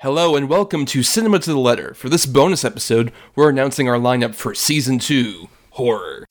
Hello and welcome to Cinema To The Letter. For this bonus episode, we're announcing our lineup for Season 2, Horror.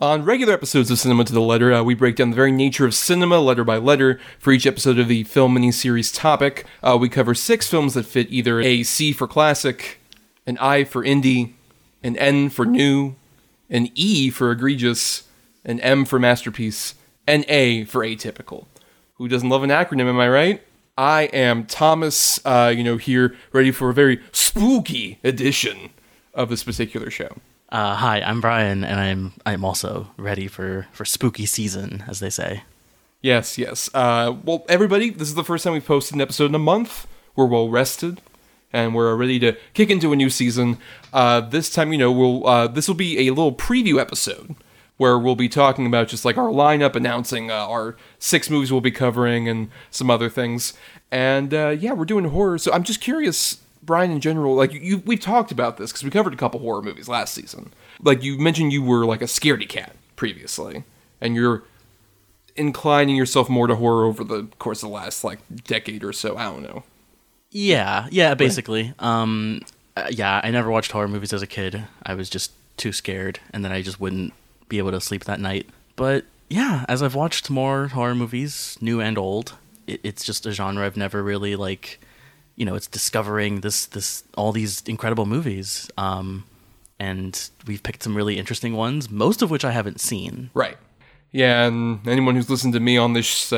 On regular episodes of Cinema to the Letter, we break down the very nature of cinema letter by letter. For each episode of the film miniseries topic, we cover 6 films that fit either a C for classic, an I for indie, an N for new, an E for egregious, an M for masterpiece, and A for atypical. Who doesn't love an acronym, am I right? I am Thomas, here, ready for a very spooky edition of this particular show. Hi, I'm Bryan, and I'm also ready for spooky season, as they say. Yes. Well, everybody, this is the first time we've posted an episode in a month. We're well-rested, and we're ready to kick into a new season. This time, this will be a little preview episode, where we'll be talking about just, like, our lineup, announcing our 6 movies we'll be covering, and some other things. And, we're doing horror, so I'm just curious, Bryan, in general, like, we've talked about this, because we covered a couple horror movies last season. Like, you mentioned you were, like, a scaredy cat previously, and you're inclining yourself more to horror over the course of the last, like, decade or so, I don't know. Yeah, basically. Right. I never watched horror movies as a kid. I was just too scared, and then I just wouldn't be able to sleep that night. But, yeah, as I've watched more horror movies, new and old, it's just a genre I've never really, like... it's discovering this all these incredible movies, and we've picked some really interesting ones, most of which I haven't seen. Right. Yeah, and anyone who's listened to me on this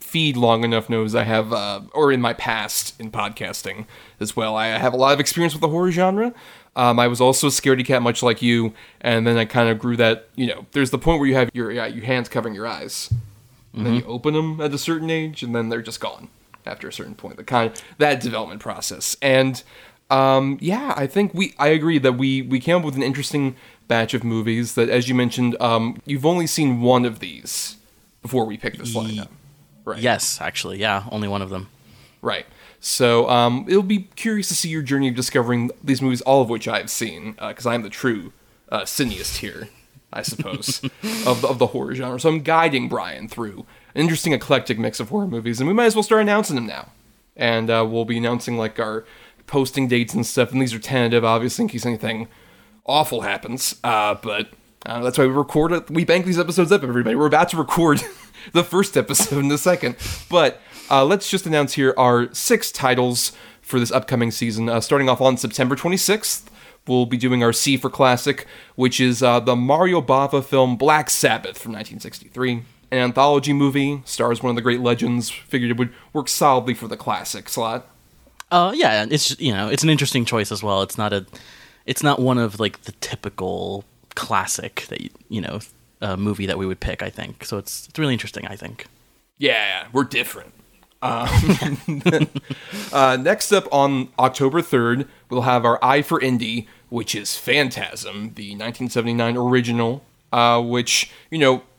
feed long enough knows I have, or in my past in podcasting as well, I have a lot of experience with the horror genre. I was also a scaredy cat, much like you, and then I kind of grew that. There's the point where you have your hands covering your eyes, and then you open them at a certain age, and then they're just gone. After a certain point, that development process. And, I think I agree that we came up with an interesting batch of movies that, as you mentioned, you've only seen one of these before we picked this lineup, right? Yes, actually, yeah, only one of them. Right. So, it'll be curious to see your journey of discovering these movies, all of which I have seen, because I'm the true cineast here, I suppose, of the horror genre. So I'm guiding Bryan through an interesting, eclectic mix of horror movies, and we might as well start announcing them now. And we'll be announcing, like, our posting dates and stuff, and these are tentative, obviously, in case anything awful happens, but that's why we bank these episodes up, everybody. We're about to record the first episode in a second, but let's just announce here our 6 titles for this upcoming season, starting off on September 26th. We'll be doing our C for Classic, which is the Mario Bava film Black Sabbath from 1963. An anthology movie, stars one of the great legends, figured it would work solidly for the classic slot. Yeah, it's, it's an interesting choice as well. It's not it's not one of, like, the typical classic that, movie that we would pick, I think. So it's really interesting, I think. Yeah, we're different. Next up on October 3rd, we'll have our I for Indie, which is Phantasm, the 1979 original, which,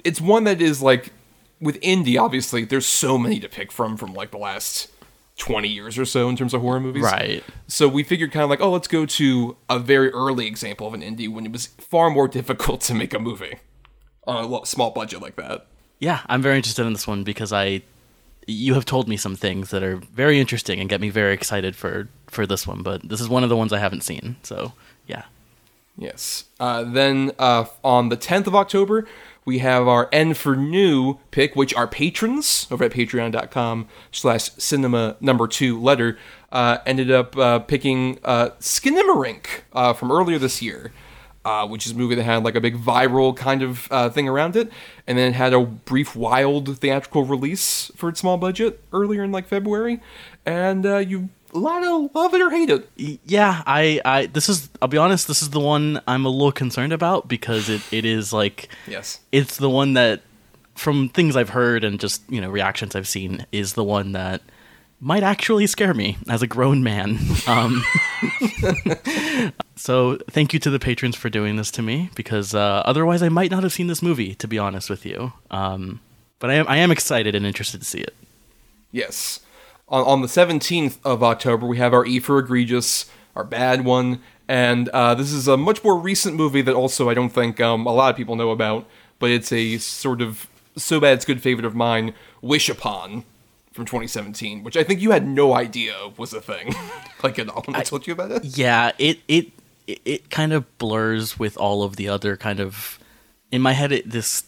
it's one that is, like, with indie, obviously, there's so many to pick from, like, the last 20 years or so in terms of horror movies. Right. So we figured kind of like, let's go to a very early example of an indie when it was far more difficult to make a movie on a small budget like that. Yeah, I'm very interested in this one because you have told me some things that are very interesting and get me very excited for this one, but this is one of the ones I haven't seen, so yeah. Yes. Then on the 10th of October, we have our N for New pick, which our patrons over at patreon.com/cinema2letter ended up picking Skinamarink from earlier this year, which is a movie that had, like, a big viral kind of thing around it, and then it had a brief wild theatrical release for its small budget earlier in, like, February, and you Lotto, love it or hate it. Yeah, I'll be honest, this is the one I'm a little concerned about, because it is like, yes, it's the one that, from things I've heard and just, reactions I've seen, is the one that might actually scare me as a grown man. So thank you to the patrons for doing this to me, because otherwise I might not have seen this movie, to be honest with you. But I am excited and interested to see it. Yes. On the 17th of October, we have our E for Egregious, our bad one, and this is a much more recent movie that also I don't think a lot of people know about, but it's a sort of so bad it's good favorite of mine, Wish Upon, from 2017, which I think you had no idea was a thing. Like, at all, when I told you about it? Yeah, it kind of blurs with all of the other kind of... In my head, it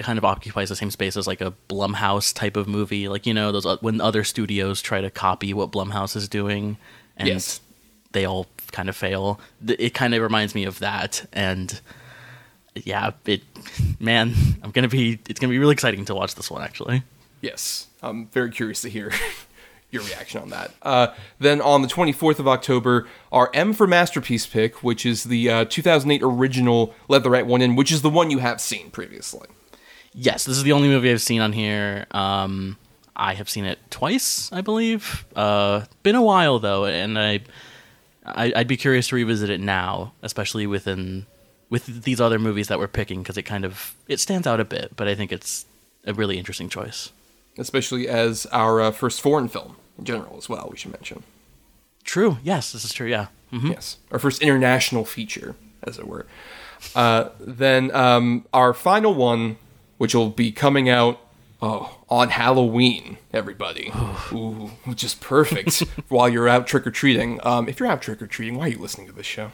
kind of occupies the same space as like a Blumhouse type of movie. Like, those when other studios try to copy what Blumhouse is doing, and yes, they all kind of fail. It kind of reminds me of that. And yeah, it's going to be really exciting to watch this one, actually. Yes. I'm very curious to hear your reaction on that. Then on the 24th of October, our M for Masterpiece pick, which is the 2008 original Let the Right One In, which is the one you have seen previously. Yes, this is the only movie I've seen on here. I have seen it twice, I believe. Been a while, though, and I'd be curious to revisit it now, especially with these other movies that we're picking, because it stands out a bit, but I think it's a really interesting choice. Especially as our first foreign film in general as well, we should mention. True. Yes, this is true. Yeah. Mm-hmm. Yes. Our first international feature, as it were. Then our final one, which will be coming out on Halloween, everybody. Ooh, which is perfect while you're out trick-or-treating. If you're out trick-or-treating, why are you listening to this show?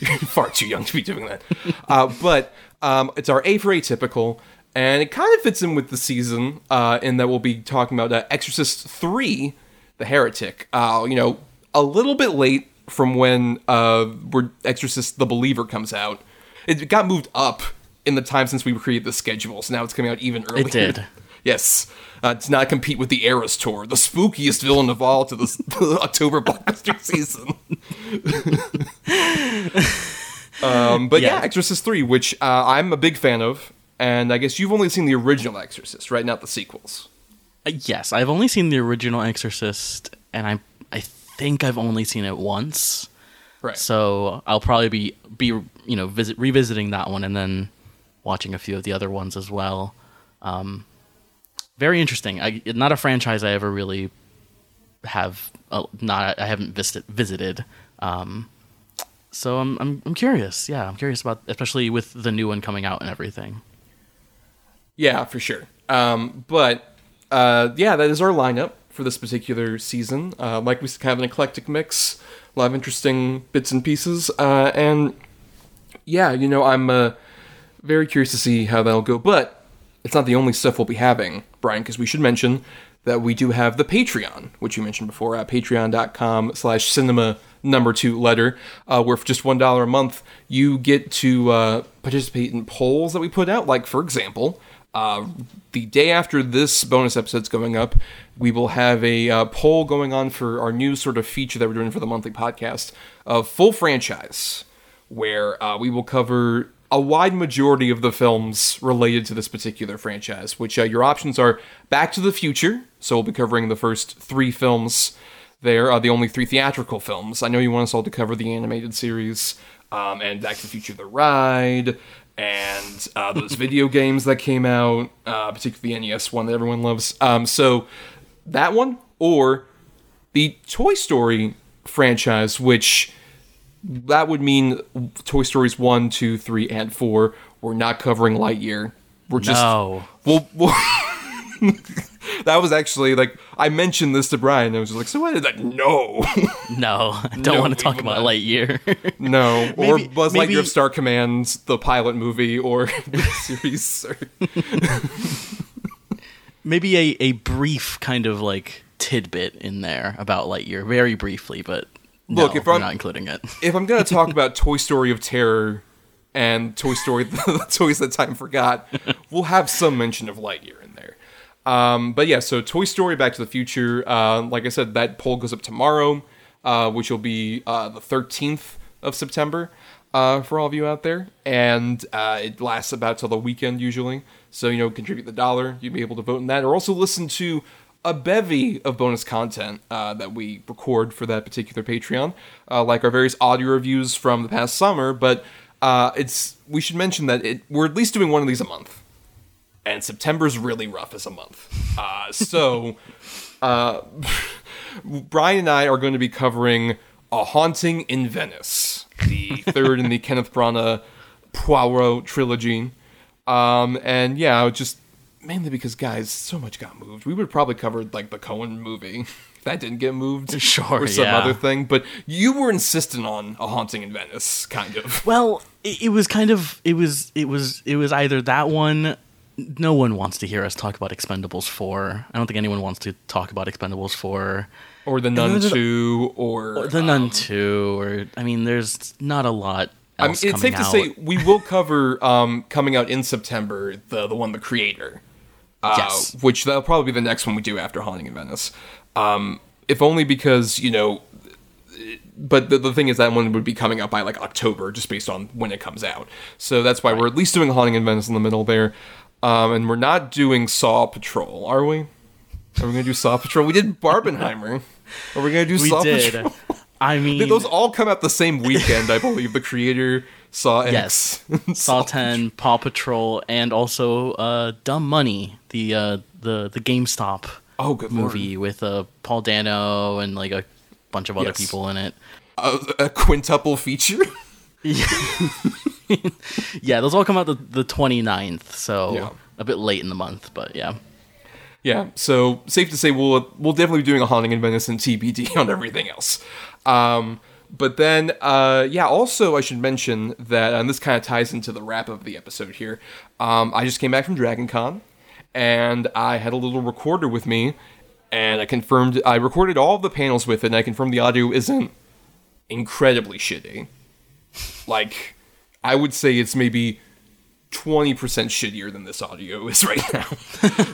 You're far too young to be doing that. But it's our A for Atypical. And it kind of fits in with the season, in that we'll be talking about Exorcist 3, The Heretic. A little bit late from when Exorcist The Believer comes out. It got moved up in the time since we created the schedule, so now it's coming out even earlier. It did. Yes. To not compete with the Eras Tour, the spookiest villain of all to the October blockbuster season. But yeah, Exorcist 3, which I'm a big fan of. And I guess you've only seen the original Exorcist, right? Not the sequels. Yes, I've only seen the original Exorcist, and I think I've only seen it once. Right. So I'll probably be revisiting that one and then watching a few of the other ones as well. Very interesting. Not a franchise I ever really have. I haven't visited. So I'm curious. Yeah, I'm curious about, especially with the new one coming out and everything. Yeah, for sure. But that is our lineup for this particular season. Like we said, kind of an eclectic mix, a lot of interesting bits and pieces. And I'm very curious to see how that'll go. But it's not the only stuff we'll be having, Bryan, because we should mention that we do have the Patreon, which you mentioned before, at patreon.com/cinema2letter, where for just $1 a month, you get to participate in polls that we put out. Like, for example, the day after this bonus episode's going up, we will have a poll going on for our new sort of feature that we're doing for the monthly podcast of Full Franchise, where we will cover a wide majority of the films related to this particular franchise, which your options are Back to the Future, so we'll be covering the first three films. There are the only three theatrical films. I know you want us all to cover the animated series, and Back to the Future The Ride, and those video games that came out, particularly the NES one that everyone loves. So that one, or the Toy Story franchise, which... that would mean Toy Stories 1, 2, 3, and 4. We're not covering Lightyear. We're just... No. We'll that was actually, like... I mentioned this to Bryan, and I was just like, so what is that? No. No. I don't want to talk about Lightyear. No. Or maybe, Buzz Lightyear of Star Command, the pilot movie, or the series. Or maybe a brief kind of, like, tidbit in there about Lightyear. Very briefly, but... Look, no, if I'm not including it. If I'm going to talk about Toy Story of Terror and Toy Story, the toys that time forgot, we'll have some mention of Lightyear in there. But yeah, so Toy Story, Back to the Future. Like I said, that poll goes up tomorrow, which will be the 13th of September for all of you out there. And it lasts about till the weekend usually. So, you know, contribute the $1. You'll be able to vote in that, or also listen to a bevy of bonus content that we record for that particular Patreon, like our various audio reviews from the past summer. But we should mention that we're at least doing one of these a month. And September's really rough as a month. Bryan and I are going to be covering A Haunting in Venice, the third in the Kenneth Branagh Poirot trilogy. And yeah, just mainly because, guys, so much got moved. We would have probably covered, like, the Coen movie. That didn't get moved. Sure, or some other thing. But you were insistent on A Haunting in Venice, kind of. Well, it was either that one. No one wants to hear us talk about Expendables 4. I don't think anyone wants to talk about Expendables 4. Or The Nun 2, or The Nun 2, or... I mean, there's not a lot else coming out. It's safe to say we will cover, coming out in September, the one, The Creator. Yes. Which, that'll probably be the next one we do after Haunting in Venice. If only because, you know... But the thing is, that one would be coming out by, like, October, just based on when it comes out. So that's why we're at least doing Haunting in Venice in the middle there. And we're not doing Saw Patrol, are we? Are we going to do Saw Patrol? We did Barbenheimer. Are we going to do Saw Patrol? I mean... Those all come out the same weekend, I believe. The Creator, Saw X. Yes. Saw 10, Paw Patrol, and also Dumb Money, the GameStop movie with Paul Dano and, like, a bunch of other people in it. A quintuple feature? Yeah. Yeah, those all come out the 29th, so a bit late in the month, but yeah. So safe to say we'll definitely be doing a Haunting in Venice and TBD on everything else. But then also I should mention that, and this kind of ties into the wrap of the episode here. I just came back from DragonCon, and I had a little recorder with me, and I recorded all of the panels with it, and I confirmed the audio isn't incredibly shitty. Like, I would say it's maybe 20% shittier than this audio is right now.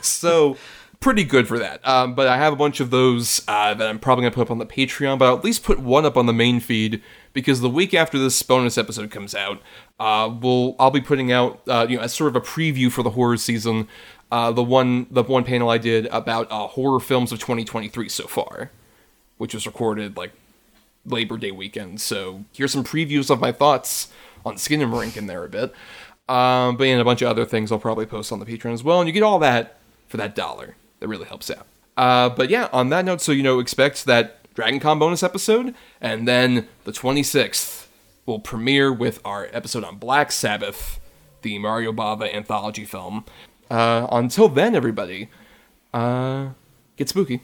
So, pretty good for that. But I have a bunch of those that I'm probably going to put up on the Patreon, but I'll at least put one up on the main feed, because the week after this bonus episode comes out, I'll be putting out, as sort of a preview for the horror season, the one panel I did about horror films of 2023 so far, which was recorded, like, Labor Day weekend. So, here's some previews of my thoughts on Skinamarink in there a bit. But and a bunch of other things I'll probably post on the Patreon as well. And you get all that for that $1. That really helps out. But yeah, on that note, so, you know, expect that DragonCon bonus episode. And then the 26th will premiere with our episode on Black Sabbath, the Mario Bava anthology film. Until then, everybody, get spooky.